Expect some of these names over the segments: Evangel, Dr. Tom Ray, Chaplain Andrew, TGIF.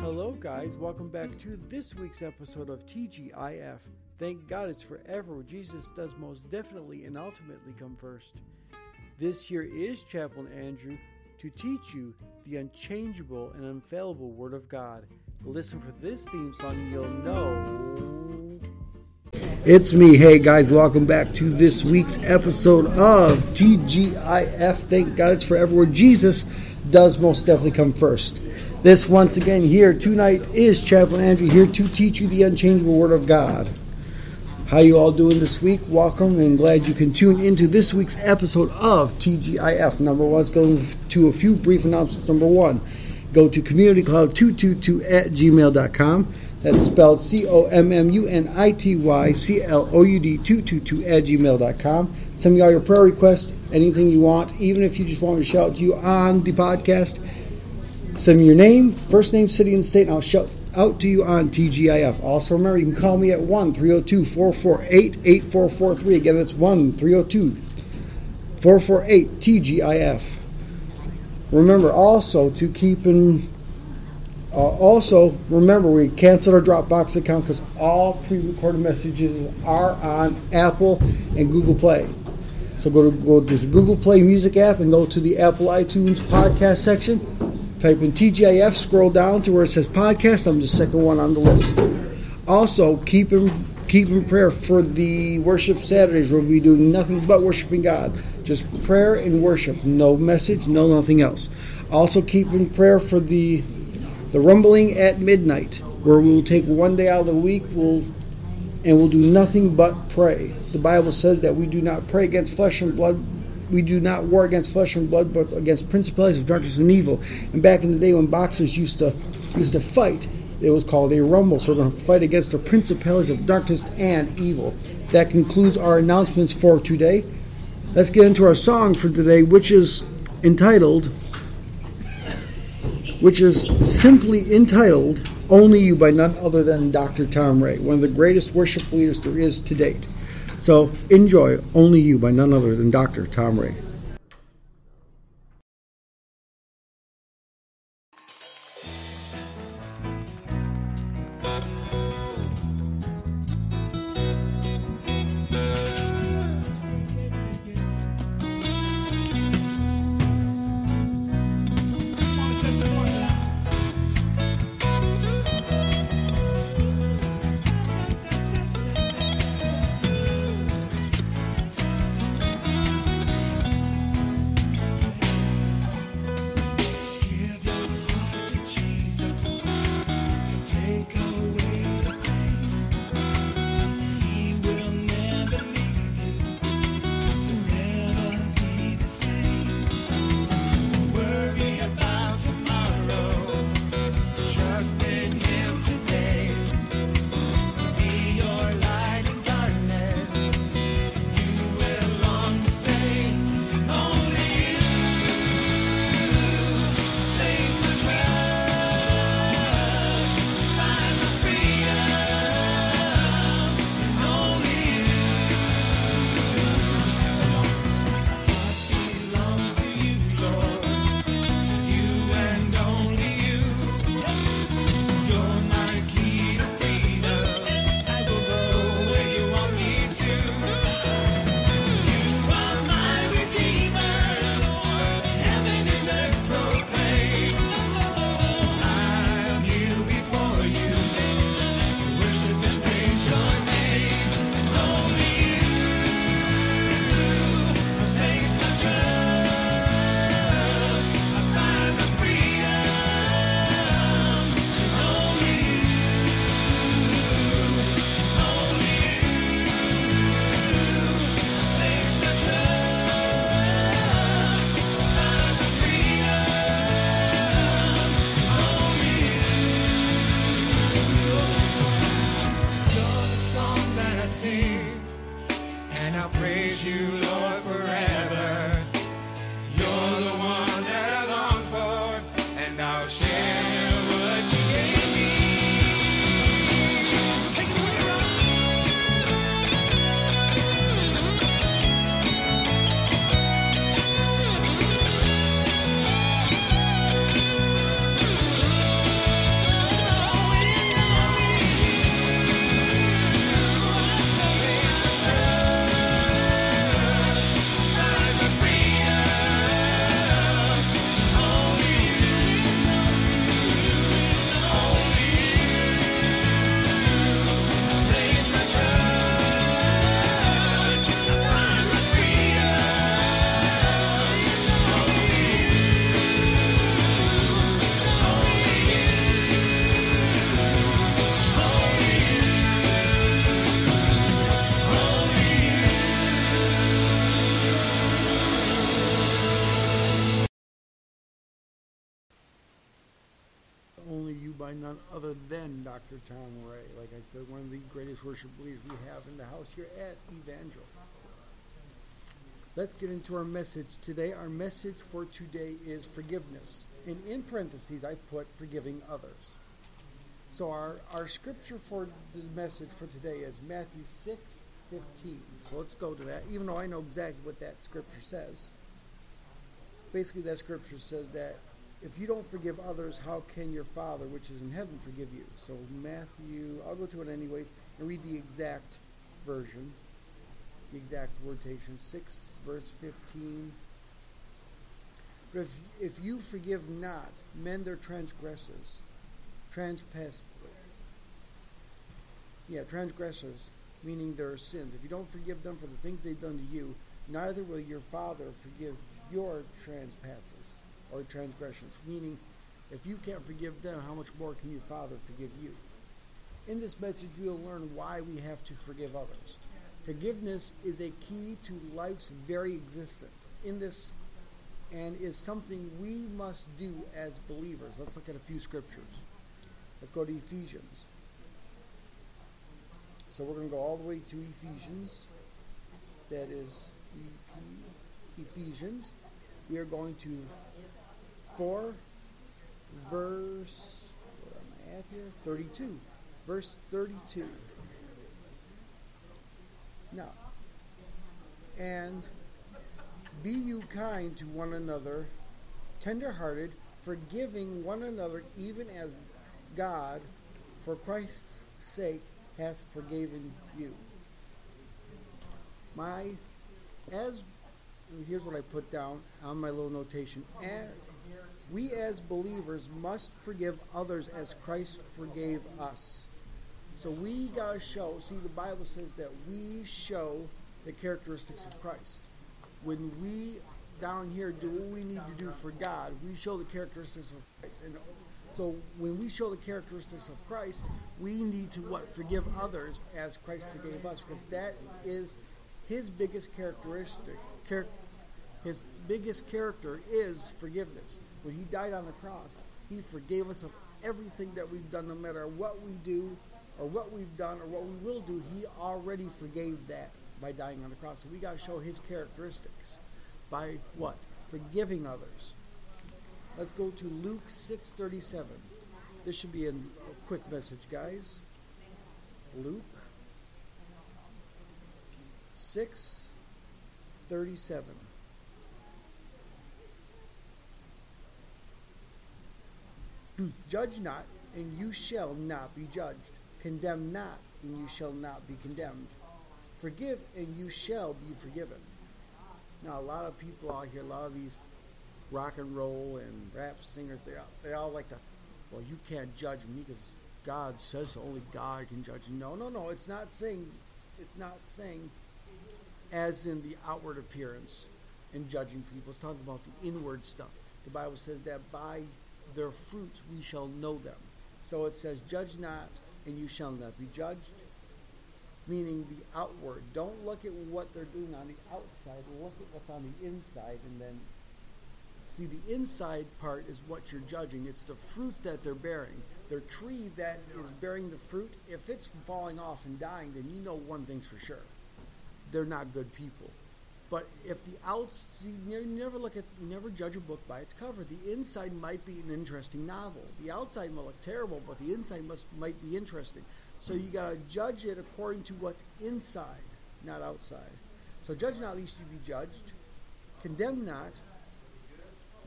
Hello, guys. Welcome back to this week's episode of TGIF. Thank God It's Forever, where Jesus does most definitely and ultimately come first. This here is Chaplain Andrew to teach you the unchangeable and unfailable Word of God. Listen for this theme song and you'll know. It's me. Hey guys, welcome back to this week's episode of TGIF. Thank God It's Forever, where Jesus does most definitely come first. This once again here tonight is Chaplain Andrew here to teach you the unchangeable Word of God. How you all doing this week? Welcome and glad you can tune into this week's episode of TGIF. Number one, let's go to a few brief announcements. Number one, go to communitycloud222@gmail.com. That's spelled communitycloud222@gmail.com. Send me all your prayer requests, anything you want, even if you just want me to shout to you on the podcast. Send me your name, first name, city, and state, and I'll shout out to you on TGIF. Also, remember, you can call me at 1-302-448-8443. Again, that's 1-302-448-TGIF. Remember also to keep in... remember, we canceled our Dropbox account because all pre-recorded messages are on Apple and Google Play. So go to the Google Play Music app and go to the Apple iTunes podcast section. Type in TGIF, scroll down to where it says podcast. I'm the second one on the list. Also, keep in prayer for the worship Saturdays, where we'll be doing nothing but worshiping God. Just prayer and worship. No message, no nothing else. Also, keep in prayer for the rumbling at midnight, where we'll take one day out of the week and we'll do nothing but pray. The Bible says that we do not pray against flesh and blood. We do not war against flesh and blood, but against principalities of darkness and evil. And back in the day when boxers used to fight, it was called a rumble. So we're going to fight against the principalities of darkness and evil. That concludes our announcements for today. Let's get into our song for today, which is simply entitled, Only You, by none other than Dr. Tom Ray, one of the greatest worship leaders there is to date. So enjoy Only You by none other than Dr. Tom Ray. Tomorrow Only You by none other than Dr. Tom Ray. Like I said, one of the greatest worship leaders we have in the house here at Evangel. Let's get into our message today. Our message for today is forgiveness. And in parentheses, I put forgiving others. So our scripture for the message for today is Matthew 6:15. So let's go to that, even though I know exactly what that scripture says. Basically, that scripture says that if you don't forgive others, how can your Father, which is in heaven, forgive you? So Matthew, I'll go to it anyways and read the exact version, the exact wordation, 6 verse 15. But if you forgive not men their transgressors, meaning their sins, if you don't forgive them for the things they've done to you, neither will your Father forgive your trespasses or transgressions, meaning if you can't forgive them, how much more can your Father forgive you? In this message, we'll learn why we have to forgive others. Forgiveness is a key to life's very existence and is something we must do as believers. Let's look at a few scriptures. Let's go to Ephesians. So we're going to go all the way to Ephesians. That is Ephesians. We are going to 4 verse 32. Verse 32. Now, and be you kind to one another, tender-hearted, forgiving one another, even as God, for Christ's sake, hath forgiven you. Here's what I put down on my little notation. We as believers must forgive others as Christ forgave us. So we got to show, the Bible says that we show the characteristics of Christ. When we down here do what we need to do for God, we show the characteristics of Christ. And so when we show the characteristics of Christ, we need to forgive others as Christ forgave us, because that is His biggest characteristic. His biggest character is forgiveness. When He died on the cross, He forgave us of everything that we've done, no matter what we do or what we've done or what we will do. He already forgave that by dying on the cross. So we got to show His characteristics by what? Forgiving others. Let's go to Luke 6:37. This should be a quick message, guys. Luke 6:37. Judge not, and you shall not be judged. Condemn not, and you shall not be condemned. Forgive, and you shall be forgiven. Now, a lot of people out here, a lot of these rock and roll and rap singers, they all like to, well, you can't judge me because God says only God can judge. No, it's not saying as in the outward appearance and judging people. It's talking about the inward stuff. The Bible says that by their fruits we shall know them. So it says, judge not, and you shall not be judged, meaning the outward. Don't look at what they're doing on the outside. Look at what's on the inside, and then see, the inside part is what you're judging. It's the fruit that they're bearing. Their tree that is bearing the fruit, if it's falling off and dying, then you know one thing's for sure. They're not good people. But if the outside, you never judge a book by its cover. The inside might be an interesting novel. The outside might look terrible, but the inside might be interesting. So you got to judge it according to what's inside, not outside. So judge not, lest you be judged. Condemn not.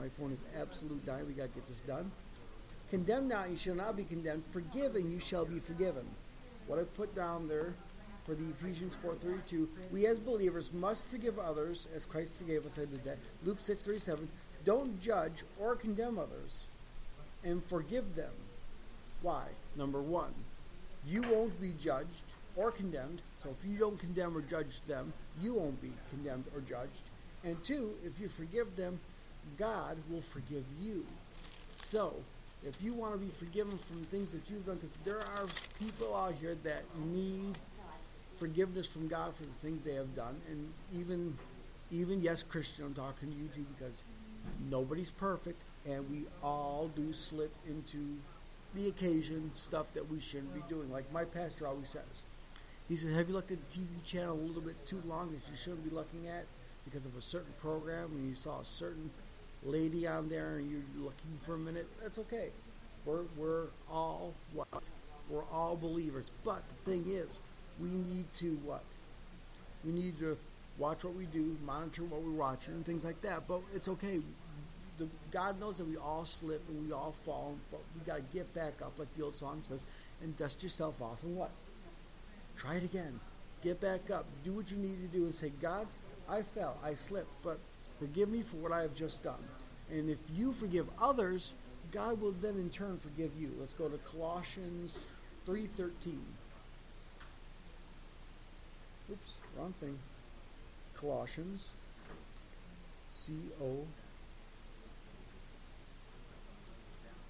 My phone is absolute dying. We got to get this done. Condemn not, you shall not be condemned. Forgive, and you shall be forgiven. What I put down there for the Ephesians 4:32, we as believers must forgive others as Christ forgave us. I did that. Luke 6:37, don't judge or condemn others, and forgive them. Why? Number one, you won't be judged or condemned. So if you don't condemn or judge them, you won't be condemned or judged. And two, if you forgive them, God will forgive you. So if you want to be forgiven from things that you've done, because there are people out here that need forgiveness from God for the things they have done, and even yes, Christian, I'm talking to you too, because nobody's perfect, and we all do slip into the occasion stuff that we shouldn't be doing. Like my pastor always says, he said, have you looked at the TV channel a little bit too long that you shouldn't be looking at because of a certain program and you saw a certain lady on there and you're looking for a minute? That's okay. We're all what? We're all believers. But the thing is, we need to what? We need to watch what we do, monitor what we're watching, and things like that. But it's okay. God knows that we all slip and we all fall, but we got to get back up, like the old song says, and dust yourself off and what? Try it again. Get back up. Do what you need to do and say, God, I fell, I slipped, but forgive me for what I have just done. And if you forgive others, God will then in turn forgive you. Let's go to Colossians 3:13. Oops, wrong thing. Colossians. C-O.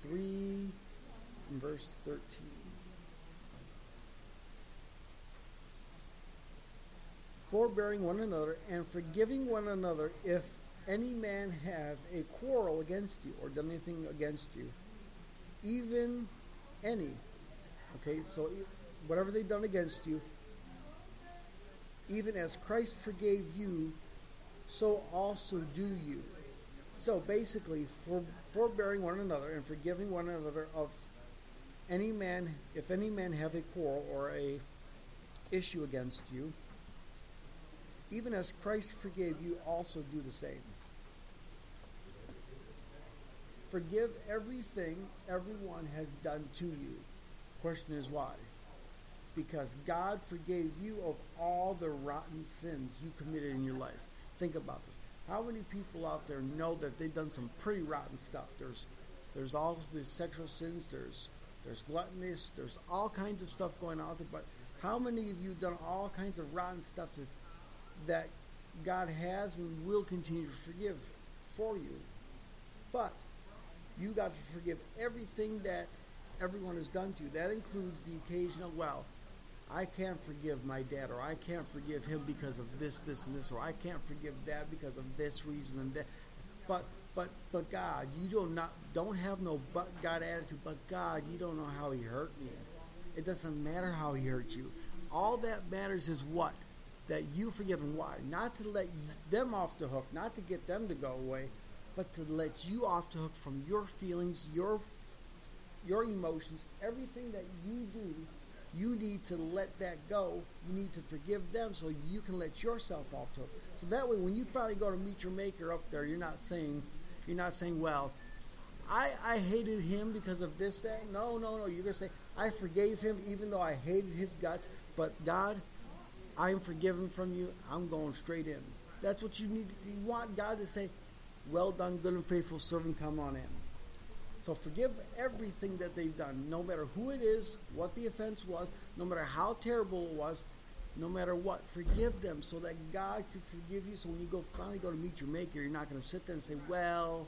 3 and verse 13. Forbearing one another and forgiving one another if any man have a quarrel against you or done anything against you, even any. Okay, so whatever they've done against you, even as Christ forgave you, so also do you. So basically, forbearing one another and forgiving one another of any man, if any man have a quarrel or a issue against you, even as Christ forgave you, also do the same. Forgive everything everyone has done to you. Question is why? Because God forgave you of all the rotten sins you committed in your life. Think about this. How many people out there know that they've done some pretty rotten stuff? There's all these sexual sins, there's gluttonous, there's all kinds of stuff going on there, but how many of you have done all kinds of rotten stuff that God has and will continue to forgive for you? But you got to forgive everything that everyone has done to you. That includes the occasional, well, I can't forgive my dad, or I can't forgive him because of this, this, and this, or I can't forgive that because of this reason and that. But God, you don't have no but God attitude. But God, you don't know how he hurt me. It doesn't matter how he hurt you. All that matters is what? That you forgive him. Why? Not to let them off the hook, not to get them to go away, but to let you off the hook from your feelings, your emotions, everything that you do. You need to let that go. You need to forgive them so you can let yourself off to it. So that way, when you finally go to meet your maker up there, you're not saying, well, I hated him because of this, that. No. You're going to say, I forgave him even though I hated his guts. But God, I'm forgiven from you. I'm going straight in. That's what you need. You want God to say, well done, good and faithful servant, come on in. So forgive everything that they've done, no matter who it is, what the offense was, no matter how terrible it was, no matter what. Forgive them so that God can forgive you. So when you finally go to meet your maker, you're not going to sit there and say, well,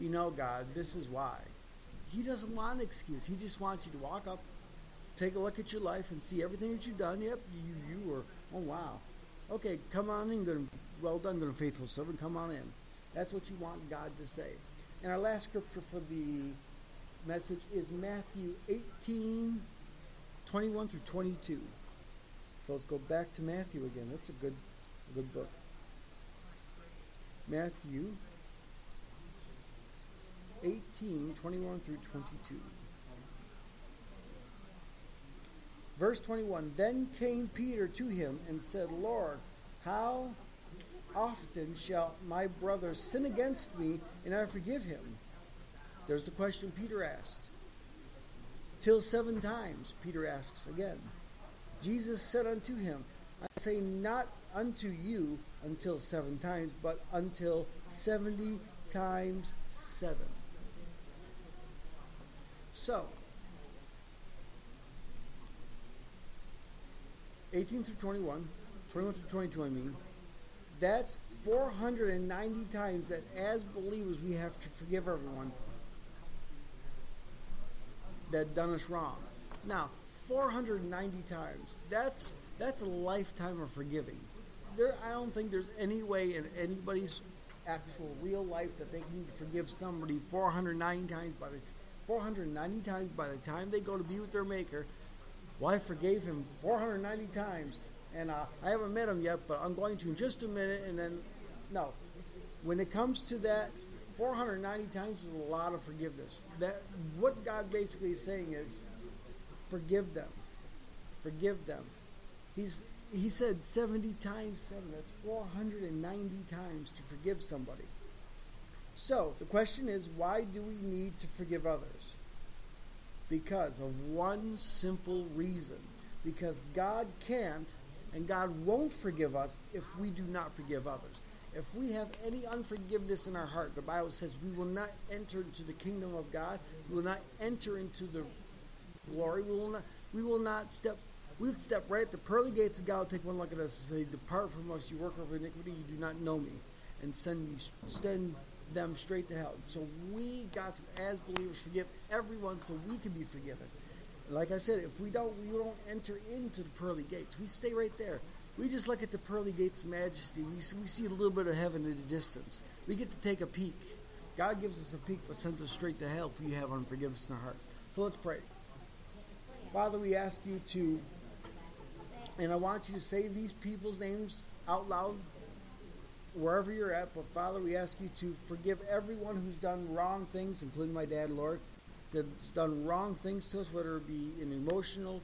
you know, God, this is why. He doesn't want an excuse. He just wants you to walk up, take a look at your life, and see everything that you've done. Yep, you were, oh, wow. Okay, come on in. Well done, good and faithful servant. Come on in. That's what you want God to say. And our last scripture for the message is Matthew 18:21-22. So let's go back to Matthew again. That's a good book. Matthew 18:21-22. Verse 21, then came Peter to him and said, Lord, how often shall my brother sin against me and I forgive him? There's the question Peter asked. Till 7 times, Peter asks again. Jesus said unto him, I say not unto you until 7 times, but until 70 times 7. So, 18-21, 21-22 I mean, that's 490 times that as believers we have to forgive everyone that done us wrong. Now, 490 times. That's a lifetime of forgiving. I don't think there's any way in anybody's actual real life that they can forgive somebody 490 times by the 490 times by the time they go to be with their Maker. Well, I forgave him 490 times, and I haven't met him yet, but I'm going to in just a minute. And then, no, when it comes to that, 490 times is a lot of forgiveness. That what God basically is saying is, forgive them. Forgive them. He said 70 times 7. That's 490 times to forgive somebody. So the question is, why do we need to forgive others? Because of one simple reason. Because God can't and God won't forgive us if we do not forgive others. If we have any unforgiveness in our heart, the Bible says we will not enter into the kingdom of God. We will not enter into the glory. We'll step right at the pearly gates of God, take one look at us and say, "Depart from us, you worker of iniquity, you do not know me," and send them straight to hell. So we got to, as believers, forgive everyone so we can be forgiven. Like I said, if we don't enter into the pearly gates. We stay right there. We just look at the pearly gates' majesty. We see a little bit of heaven in the distance. We get to take a peek. God gives us a peek but sends us straight to hell if we have unforgiveness in our hearts. So let's pray. Father, we ask you to, and I want you to say these people's names out loud wherever you're at, but Father, we ask you to forgive everyone who's done wrong things, including my dad, Lord, that's done wrong things to us, whether it be an emotional,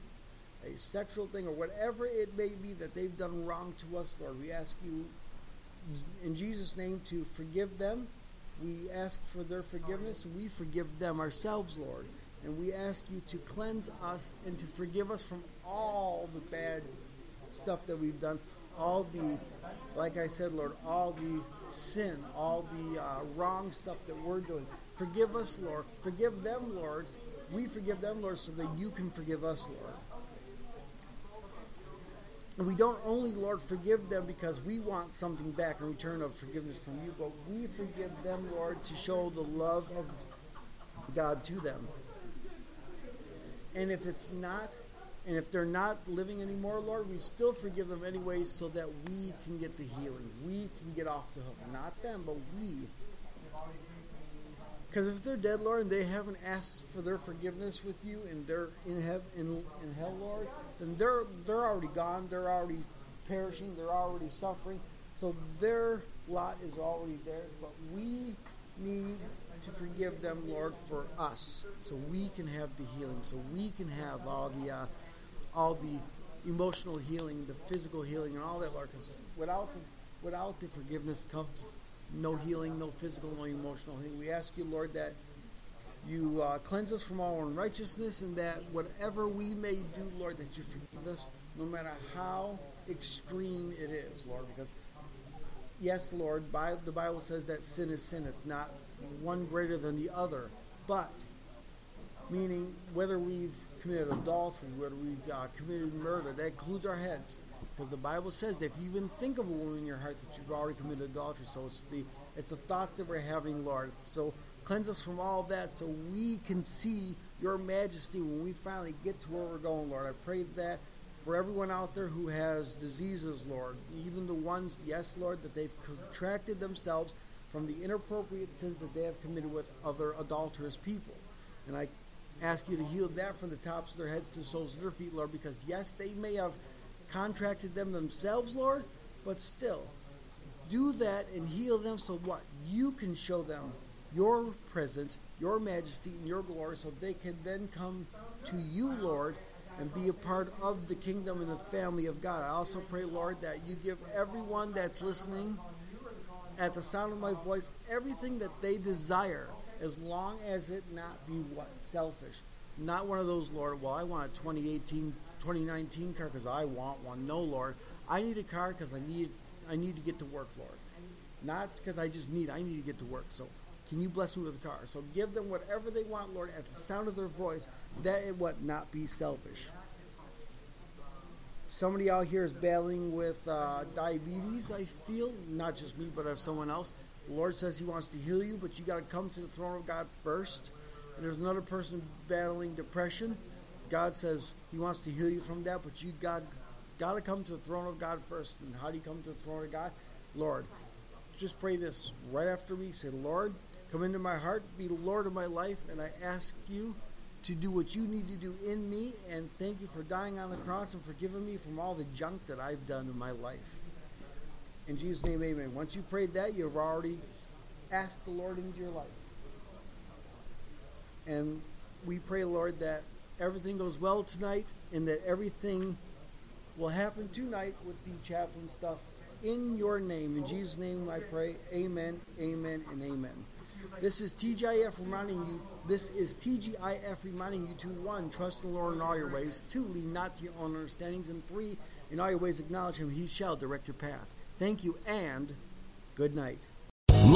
a sexual thing, or whatever it may be that they've done wrong to us, Lord. We ask you, in Jesus' name, to forgive them. We ask for their forgiveness, and we forgive them ourselves, Lord. And we ask you to cleanse us and to forgive us from all the bad stuff that we've done, all the, like I said, Lord, all the sin, all the wrong stuff that we're doing. Forgive us, Lord. Forgive them, Lord. We forgive them, Lord, so that you can forgive us, Lord. And we don't only, Lord, forgive them because we want something back in return of forgiveness from you, but we forgive them, Lord, to show the love of God to them. And if it's not, and if they're not living anymore, Lord, we still forgive them anyway so that we can get the healing. We can get off the hook. Not them, but we. Because if they're dead, Lord, and they haven't asked for their forgiveness with you, and they're in hell, Lord, then they're already gone. They're already perishing. They're already suffering. So their lot is already there. But we need to forgive them, Lord, for us, so we can have the healing, so we can have all the emotional healing, the physical healing, and all that, Lord. Because without the forgiveness comes no healing, no physical, no emotional healing. We ask you, Lord, that you cleanse us from all unrighteousness, and that whatever we may do, Lord, that you forgive us, no matter how extreme it is, Lord. Because yes, Lord, the Bible says that sin is sin. It's not one greater than the other. But, meaning whether we've committed adultery, whether we've committed murder, that includes our heads. Because the Bible says that if you even think of a woman in your heart, that you've already committed adultery. So it's the thought that we're having, Lord. So cleanse us from all that so we can see your majesty when we finally get to where we're going, Lord. I pray that for everyone out there who has diseases, Lord, even the ones, yes, Lord, that they've contracted themselves from the inappropriate sins that they have committed with other adulterous people. And I ask you to heal that from the tops of their heads to the soles of their feet, Lord, because yes, they may have contracted them themselves, Lord, but still, do that and heal them so what? You can show them your presence, your majesty, and your glory so they can then come to you, Lord, and be a part of the kingdom and the family of God. I also pray, Lord, that you give everyone that's listening at the sound of my voice everything that they desire, as long as it not be what? Selfish. Not one of those, Lord, well, I want a 2018, 2019 car because I want one. No, Lord. I need a car because I need to get to work, Lord. Not because I just need. I need to get to work. So can you bless me with a car? So give them whatever they want, Lord, at the sound of their voice, that it would not be selfish. Somebody out here is battling with diabetes, I feel. Not just me, but someone else. The Lord says he wants to heal you, but you got to come to the throne of God first. And there's another person battling depression. God says he wants to heal you from that, but you got to come to the throne of God first. And how do you come to the throne of God? Lord, just pray this right after me. Say, Lord, Come into my heart, be Lord of my life, and I ask you to do what you need to do in me, and thank you for dying on the cross and forgiving me from all the junk that I've done in my life. In Jesus' name, amen. Once you prayed that, you've already asked the Lord into your life. And we pray, Lord, that everything goes well tonight and that everything will happen tonight with the chaplain stuff in your name. In Jesus' name I pray, amen, amen, and amen. This is TGIF reminding you to, 1, trust the Lord in all your ways, 2, lean not to your own understandings, and 3, in all your ways acknowledge him, he shall direct your path. Thank you, and good night.